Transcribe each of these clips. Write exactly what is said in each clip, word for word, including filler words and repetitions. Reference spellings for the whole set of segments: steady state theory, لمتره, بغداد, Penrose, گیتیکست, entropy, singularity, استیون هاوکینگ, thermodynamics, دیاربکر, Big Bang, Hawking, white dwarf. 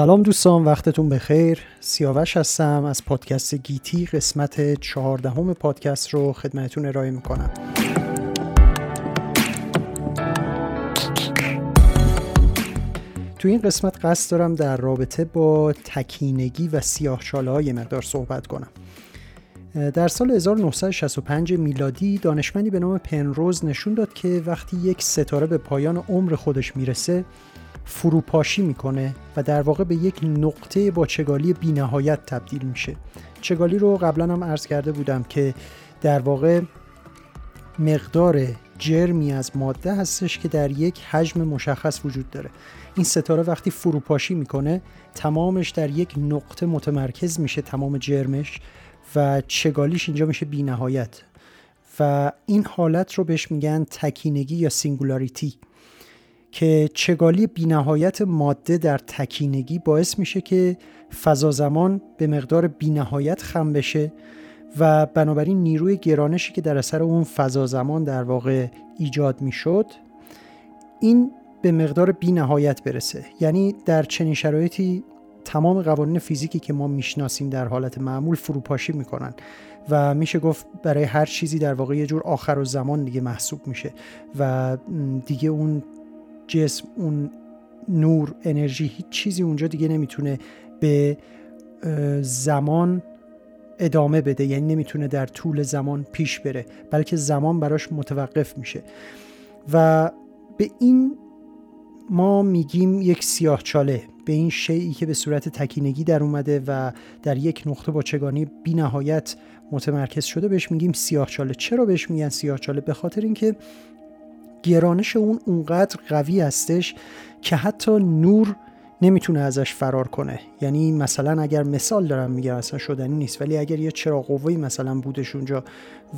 سلام دوستان، وقتتون بخیر. سیاوش هستم از پادکست گیتی. قسمت چهاردهم پادکست رو خدمتتون ارائه میکنم. تو این قسمت قصد دارم در رابطه با تکینگی و سیاه‌چاله‌ها یه مقدار صحبت کنم. در سال هزار و نهصد و شصت و پنج میلادی دانشمندی به نام پنروز نشون داد که وقتی یک ستاره به پایان عمر خودش میرسه فروپاشی میکنه و در واقع به یک نقطه با چگالی بی نهایت تبدیل میشه. چگالی رو قبلا هم عرض کرده بودم که در واقع مقدار جرمی از ماده هستش که در یک حجم مشخص وجود داره. این ستاره وقتی فروپاشی میکنه تمامش در یک نقطه متمرکز میشه، تمام جرمش و چگالیش اینجا میشه بی نهایت و این حالت رو بهش میگن تکینگی یا سینگولاریتی، که چگالی بی‌نهایت ماده در تکینگی باعث میشه که فضا زمان به مقدار بی‌نهایت خم بشه و بنابراین نیروی گرانشی که در اثر اون فضا زمان در واقع ایجاد میشد این به مقدار بی‌نهایت برسه. یعنی در چنین شرایطی تمام قوانین فیزیکی که ما میشناسیم در حالت معمول فروپاشی میکنن و میشه گفت برای هر چیزی در واقع یه جور آخرالزمان دیگه محسوب میشه و دیگه اون جسم، اون نور، انرژی، هیچ چیزی اونجا دیگه نمیتونه به زمان ادامه بده، یعنی نمیتونه در طول زمان پیش بره، بلکه زمان براش متوقف میشه و به این ما میگیم یک سیاه‌چاله، به این شیئی که به صورت تکینگی در اومده و در یک نقطه با چگانی بی نهایت متمرکز شده بهش میگیم سیاه‌چاله. چرا بهش میگن سیاه‌چاله؟ به خاطر اینکه گرانش اون اونقدر قوی هستش که حتی نور نمیتونه ازش فرار کنه. یعنی مثلا اگر مثال دارم میگم، اصلا شدنی نیست، ولی اگر یه چراغ قوه‌ای مثلا بودش اونجا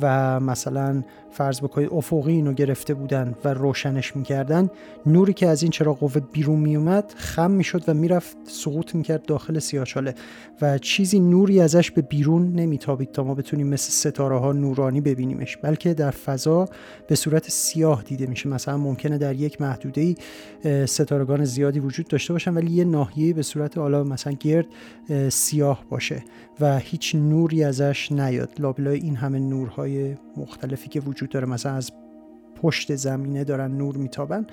و مثلا فرض بکنید افقی اینو گرفته بودن و روشنش میکردن، نوری که از این چراغ قوه بیرون میومد خم میشد و میرفت سقوط میکرد داخل سیاه‌چاله و چیزی نوری ازش به بیرون نمیتابید تا ما بتونیم مثل ستاره ها نورانی ببینیمش، بلکه در فضا به صورت سیاه دیده میشه. مثلا ممکنه در یک محدوده‌ای ستارگان زیادی وجود داشته باشن ولی یه ناحیه به صورت حالا مثلا گرد سیاه باشه و هیچ نوری ازش نیاد، لابلای این همه نورهای مختلفی که وجود داره، مثلا از پشت زمینه دارن نور میتابن.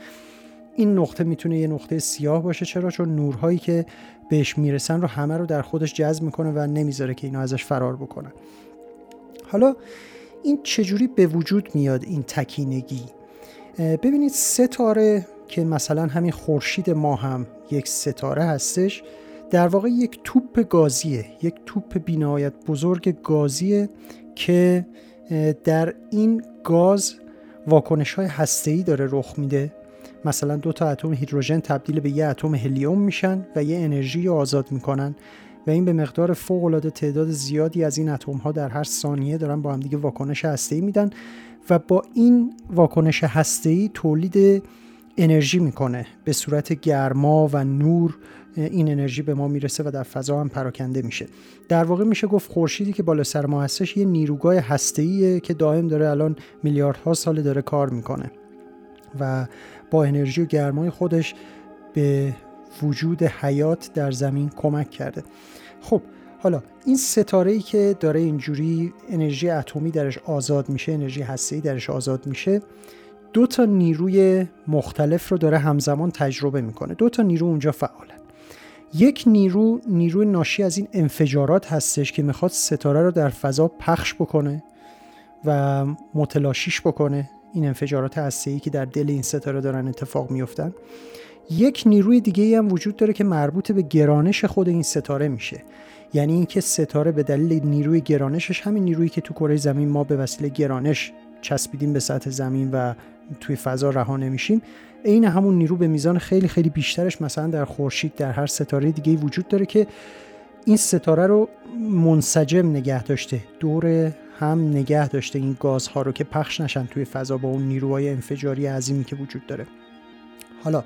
این نقطه میتونه یه نقطه سیاه باشه. چرا؟ چون نورهایی که بهش میرسن رو همه رو در خودش جذب میکنه و نمیذاره که اینا ازش فرار بکنن. حالا این چجوری به وجود میاد این تکینگی؟ ببینید ستاره که مثلا همین خورشید ما هم یک ستاره هستش، در واقع یک توپ گازیه، یک توپ بی‌نهایت بزرگ گازیه که در این گاز واکنش‌های هسته‌ای داره رخ میده. مثلا دو تا اتم هیدروژن تبدیل به یه اتم هلیوم میشن و یه انرژی آزاد میکنن و این به مقدار فوق‌العاده تعداد زیادی از این اتم‌ها در هر ثانیه دارن با هم دیگه واکنش هسته‌ای میدن و با این واکنش هسته‌ای تولید انرژی میکنه. به صورت گرما و نور این انرژی به ما میرسه و در فضا هم پراکنده میشه. در واقع میشه گفت خورشیدی که بالا سر ما هستش یه نیروگاه هسته‌ایه که دائم داره، الان میلیاردها سال داره کار میکنه و با انرژی و گرمای خودش به وجود حیات در زمین کمک کرده. خب حالا این ستاره‌ای که داره اینجوری انرژی اتمی درش آزاد میشه، انرژی هسته‌ای درش آزاد میشه، دو تا نیروی مختلف رو داره همزمان تجربه میکنه. دو تا نیرو اونجا فعالن. یک نیرو نیروی ناشی از این انفجارات هستش که میخواد ستاره رو در فضا پخش بکنه و متلاشیش بکنه، این انفجارات هسته‌ای که در دل این ستاره دارن اتفاق میفتن. یک نیروی دیگه‌ای هم وجود داره که مربوط به گرانش خود این ستاره میشه، یعنی اینکه ستاره به دلیل نیروی گرانشش، همین نیرویی که تو کره زمین ما به وسیله گرانش چسبیدیم به سطح زمین و توی فضا رها نمیشیم، این همون نیرو به میزان خیلی خیلی بیشترش مثلا در خورشید، در هر ستاره دیگه‌ای وجود داره که این ستاره رو منسجم نگه داشته، دور هم نگه داشته این گازها رو که پخش نشن توی فضا با اون نیروهای انفجاری عظیمی که وجود داره. حالا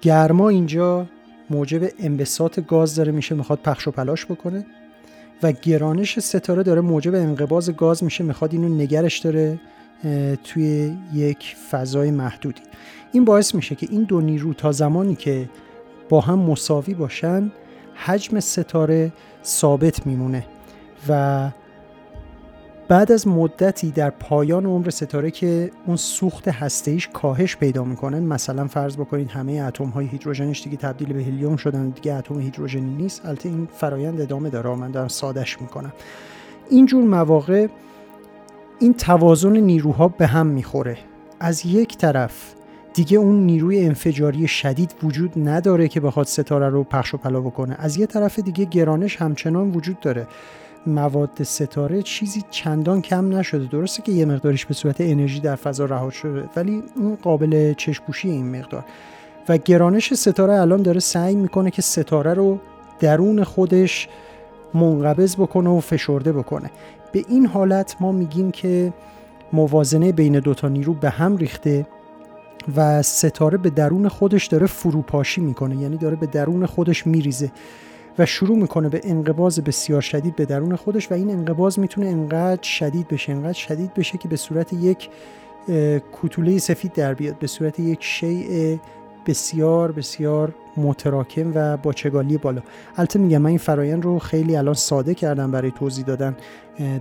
گرما اینجا موجب انبساط گاز داره میشه، میخواد پخش و پلاش بکنه و گرانش ستاره داره موجب انقباض گاز میشه، میخواد اینو نگرش داره توی یک فضای محدودی. این باعث میشه که این دو نیرو تا زمانی که با هم مساوی باشن، حجم ستاره ثابت میمونه و بعد از مدتی در پایان عمر ستاره که اون سوخت هسته‌ایش کاهش پیدا میکنه، مثلا فرض بکنید همه اتم‌های هیدروژنش دیگه تبدیل به هلیوم شدن، دیگه اتم هیدروژنی نیست. البته این فرایند ادامه داره، من دارم ساده‌اش میکنم. اینجور مواقع این توازن نیروها به هم میخوره. از یک طرف دیگه اون نیروی انفجاری شدید وجود نداره که بخواد ستاره رو پخش و پلا بکنه، از یه طرف دیگه گرانش همچنان وجود داره. مواد ستاره چیزی چندان کم نشده، درسته که یه مقدارش به صورت انرژی در فضا رها شده ولی اون قابل چشم‌پوشی این مقدار و گرانش ستاره الان داره سعی میکنه که ستاره رو درون خودش منقبض بکنه و فشرده بکنه. به این حالت ما میگیم که موازنه بین دوتا نیرو به هم ریخته و ستاره به درون خودش داره فروپاشی میکنه، یعنی داره به درون خودش میریزه و شروع میکنه به انقباض بسیار شدید به درون خودش و این انقباض میتونه انقدر شدید بشه انقدر شدید بشه که به صورت یک کوتوله سفید در بیاد، به صورت یک شیء بسیار بسیار متراکم و با چگالی بالا. البته میگم من این فرایند رو خیلی الان ساده کردم برای توضیح دادن.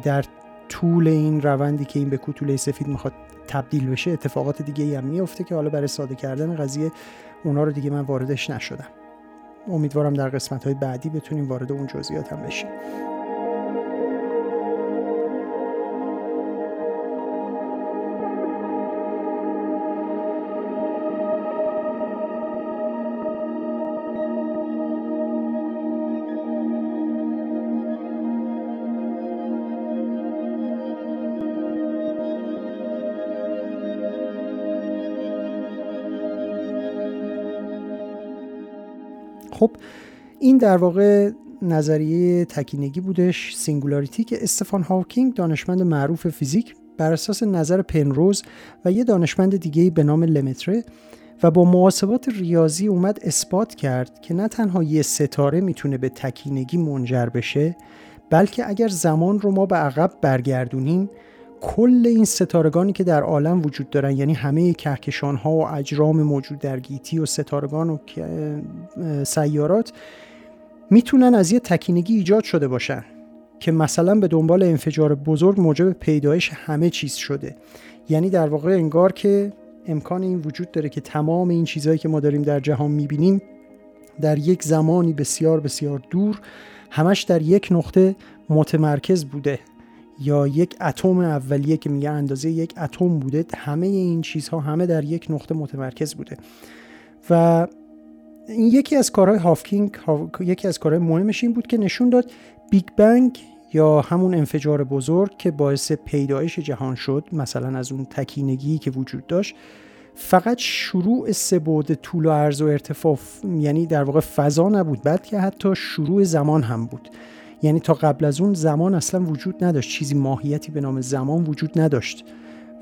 در طول این روندی که این به کوتوله سفید میخواد تبدیل بشه اتفاقات دیگه‌ای هم میفته که حالا برای ساده کردن قضیه اونا رو دیگه من واردش نشدم. امیدوارم در قسمت‌های بعدی بتونیم وارد اون جزئیات هم بشیم. خب این در واقع نظریه تکینگی بودش، سینگولاریتی، که استفان هاوکینگ دانشمند معروف فیزیک بر اساس نظر پنروز و یه دانشمند دیگه‌ای به نام لمتره و با محاسبات ریاضی اومد اثبات کرد که نه تنها یه ستاره میتونه به تکینگی منجر بشه، بلکه اگر زمان رو ما به عقب برگردونیم کل این ستارگانی که در عالم وجود دارن، یعنی همه کهکشان‌ها و اجرام موجود در گیتی و ستارگان و سیارات، میتونن از یه تکینگی ایجاد شده باشن که مثلا به دنبال انفجار بزرگ موجب پیدایش همه چیز شده. یعنی در واقع انگار که امکان این وجود داره که تمام این چیزهایی که ما داریم در جهان میبینیم در یک زمانی بسیار بسیار دور همش در یک نقطه متمرکز بوده، یا یک اتم اولیه که میگه اندازه یک اتم بوده، همه این چیزها همه در یک نقطه متمرکز بوده. و این یکی از کارهای هاوکینگ، یکی از کارهای مهمش این بود که نشون داد بیگ بنگ یا همون انفجار بزرگ که باعث پیدایش جهان شد، مثلا از اون تکینگی که وجود داشت، فقط شروع سه بعد طول و عرض و ارتفاع، یعنی در واقع فضا نبود، بلکه حتی شروع زمان هم بود. یعنی تا قبل از اون زمان اصلا وجود نداشت، چیزی ماهیتی به نام زمان وجود نداشت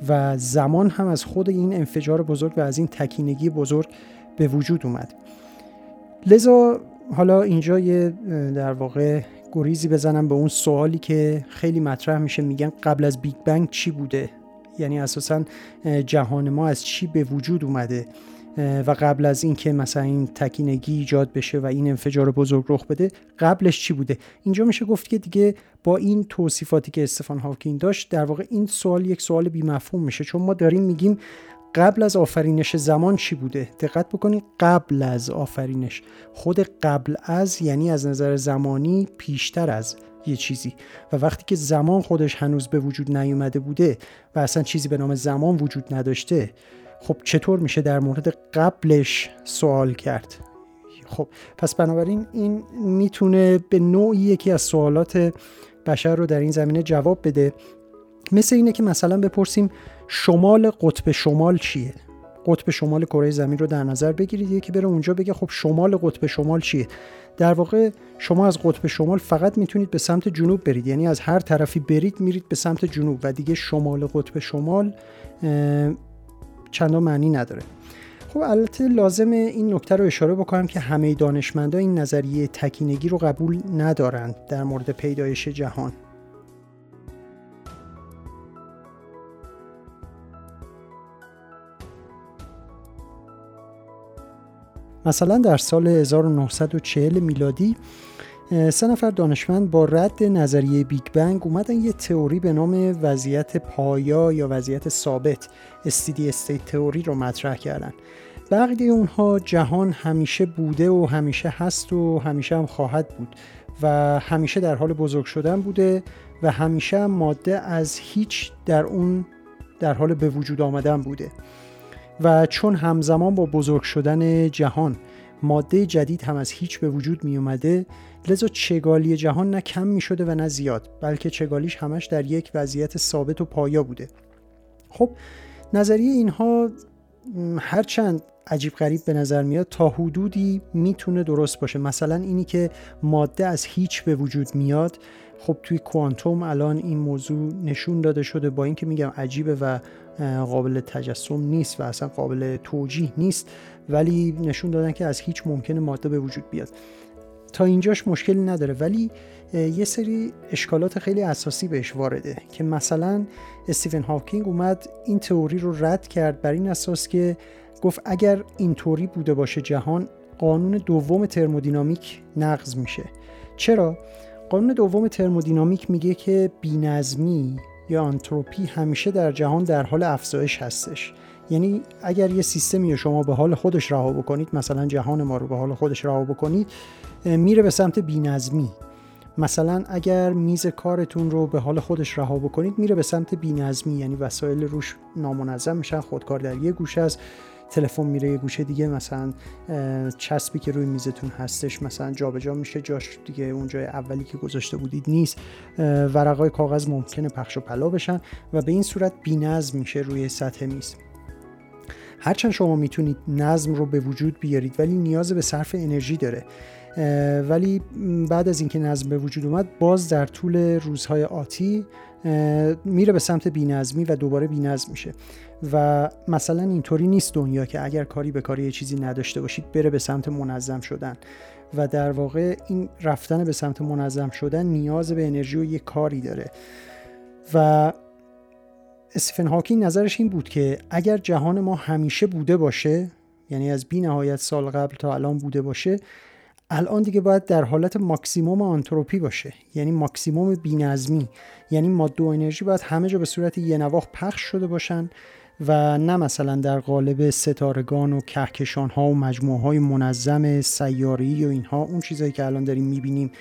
و زمان هم از خود این انفجار بزرگ و از این تکینگی بزرگ به وجود اومد. لذا حالا اینجا یه در واقع گریزی بزنم به اون سوالی که خیلی مطرح میشه، میگن قبل از بیگ بنگ چی بوده؟ یعنی اساساً جهان ما از چی به وجود اومده؟ و قبل از این که مثلا این تکینگی ایجاد بشه و این انفجار بزرگ رخ بده قبلش چی بوده؟ اینجا میشه گفت که دیگه با این توصیفاتی که استفان هاوکینگ داشت در واقع این سوال یک سوال بی مفهوم میشه، چون ما داریم میگیم قبل از آفرینش زمان چی بوده؟ دقت بکنید، قبل از آفرینش، خود قبل از یعنی از نظر زمانی پیشتر از یه چیزی، و وقتی که زمان خودش هنوز به وجود نیومده بوده و اصلا چیزی به نام زمان وجود نداشته، خب چطور میشه در مورد قبلش سوال کرد؟ خب پس بنابراین این میتونه به نوعی یکی از سوالات بشر رو در این زمینه جواب بده. مثل اینه که مثلا بپرسیم شمال قطب شمال چیه؟ قطب شمال کره زمین رو در نظر بگیرید، یکی بره اونجا بگه خب شمال قطب شمال چیه؟ در واقع شما از قطب شمال فقط میتونید به سمت جنوب برید، یعنی از هر طرفی برید میرید به سمت جنوب و دیگه شمال قطب شمال چندان معنی نداره. خب البته لازمه این نکته رو اشاره بکنم که همه دانشمندان این نظریه تکینگی رو قبول ندارند در مورد پیدایش جهان. مثلا در سال هزار و نهصد و چهل میلادی سه نفر دانشمند با رد نظریه بیگ بنگ اومدن یه تئوری به نام وضعیت پایا یا وضعیت ثابت steady state theory رو مطرح کردن. بعد اونها جهان همیشه بوده و همیشه هست و همیشه هم خواهد بود و همیشه در حال بزرگ شدن بوده و همیشه هم ماده از هیچ در اون در حال به وجود آمدن بوده و چون همزمان با بزرگ شدن جهان ماده جدید هم از هیچ به وجود می اومده، لذا چگالی جهان نه کم می شده و نه زیاد، بلکه چگالیش همش در یک وضعیت ثابت و پایا بوده. خب نظریه اینها هرچند عجیب غریب به نظر میاد تا حدودی میتونه درست باشه. مثلا اینی که ماده از هیچ به وجود میاد، خب توی کوانتوم الان این موضوع نشون داده شده، با اینکه میگم عجیبه و قابل تجسم نیست و اصلا قابل توجیه نیست، ولی نشون دادن که از هیچ ممکنه ماده به وجود بیاد. تا اینجاش مشکلی نداره، ولی یه سری اشکالات خیلی اساسی بهش وارده که مثلا استیون هاوکینگ اومد این تئوری رو رد کرد بر این اساس که گفت اگر اینطوری بوده باشه جهان، قانون دوم ترمودینامیک نقض میشه. چرا؟ قانون دوم ترمودینامیک میگه که بی‌نظمی یا انتروپی همیشه در جهان در حال افزایش هستش. یعنی اگر یه سیستمی رو شما به حال خودش رها بکنید، مثلا جهان ما رو به حال خودش رها بکنید، میره به سمت بی‌نظمی. مثلا اگر میز کارتون رو به حال خودش رها بکنید، میره به سمت بی‌نظمی، یعنی وسایل روش نامنظم میشن، خودکار در یه گوشه است، تلفن میره یه گوشه دیگه، مثلا چسبی که روی میزتون هستش مثلا جابجا میشه، جاش دیگه اونجای اولی که گذاشته بودید نیست، ورقای کاغذ ممکنه پخش و پلا بشن و به این صورت بی‌نظم میشه روی سطح میز. هرچند شما میتونید نظم رو به وجود بیارید، ولی نیاز به صرف انرژی داره. ولی بعد از اینکه نظم به وجود اومد، باز در طول روزهای آتی میره به سمت بی‌نظمی و دوباره بی‌نظم میشه. و مثلا اینطوری نیست دنیا که اگر کاری به کاری چیزی نداشته باشید بره به سمت منظم شدن، و در واقع این رفتن به سمت منظم شدن نیاز به انرژی و یک کاری داره. و استیفن هاکینگ نظرش این بود که اگر جهان ما همیشه بوده باشه، یعنی از بی نهایت سال قبل تا الان بوده باشه، الان دیگه باید در حالت ماکسیموم آنتروپی باشه، یعنی ماکسیموم بی‌نظمی، یعنی ماده و انرژی باید همه جا به صورت یه نواخت پخش شده باشن و نه مثلا در قالب ستارگان و کهکشان‌ها و مجموعه‌های منظم سیاره‌ای و اینها، اون چیزایی که الان داریم می‌بینیم.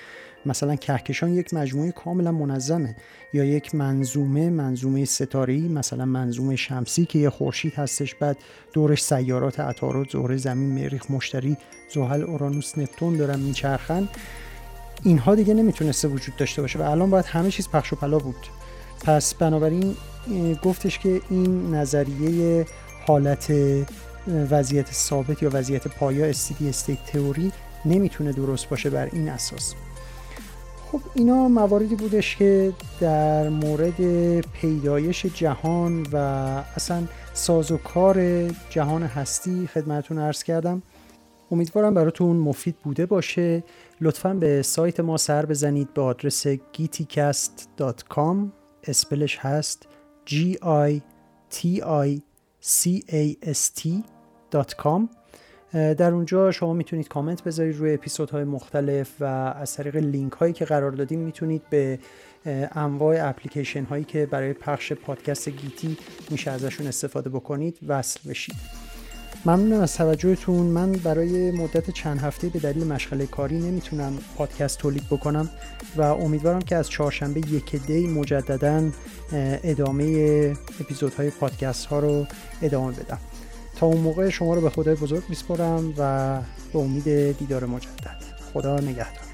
مثلا کهکشان یک مجموعه کاملا منظمه، یا یک منظومه منظومه ستاره‌ای، مثلا منظومه شمسی که یه خورشید هستش، بعد دورش سیارات عطارد، زهره، زمین، مریخ، مشتری، زحل، اورانوس، نپتون دارن میچرخن. اینها دیگه نمیتونسته وجود داشته باشه و الان باید همه چیز پخش و پلا بود. پس بنابراین گفتش که این نظریه حالت وضعیت ثابت یا وضعیت پایا steady state theory نمیتونه درست باشه بر این اساس. خب اینا مواردی بودش که در مورد پیدایش جهان و اصلا سازوکار جهان هستی خدمتتون عرض کردم. امیدوارم براتون مفید بوده باشه. لطفاً به سایت ما سر بزنید به آدرس گیتیکست دات کام، اسپلش هست جی آی تی آی سی ای اس تی دات کام. در اونجا شما میتونید کامنت بذارید روی اپیزودهای مختلف و از طریق لینک هایی که قرار دادیم میتونید به انواع اپلیکیشن هایی که برای پخش پادکست گیتی میشه ازشون استفاده بکنید وصل بشید. ممنونم از توجهتون. من برای مدت چند هفته به دلیل مشغله کاری نمیتونم پادکست تولید بکنم و امیدوارم که از چهارشنبه یک دی مجدداً ادامه اپیزودهای پادکست ها رو ادامه بدم. تا اون موقع شما رو به خدای بزرگ میسپارم و به امید دیدار مجدد. خدا نگهدار.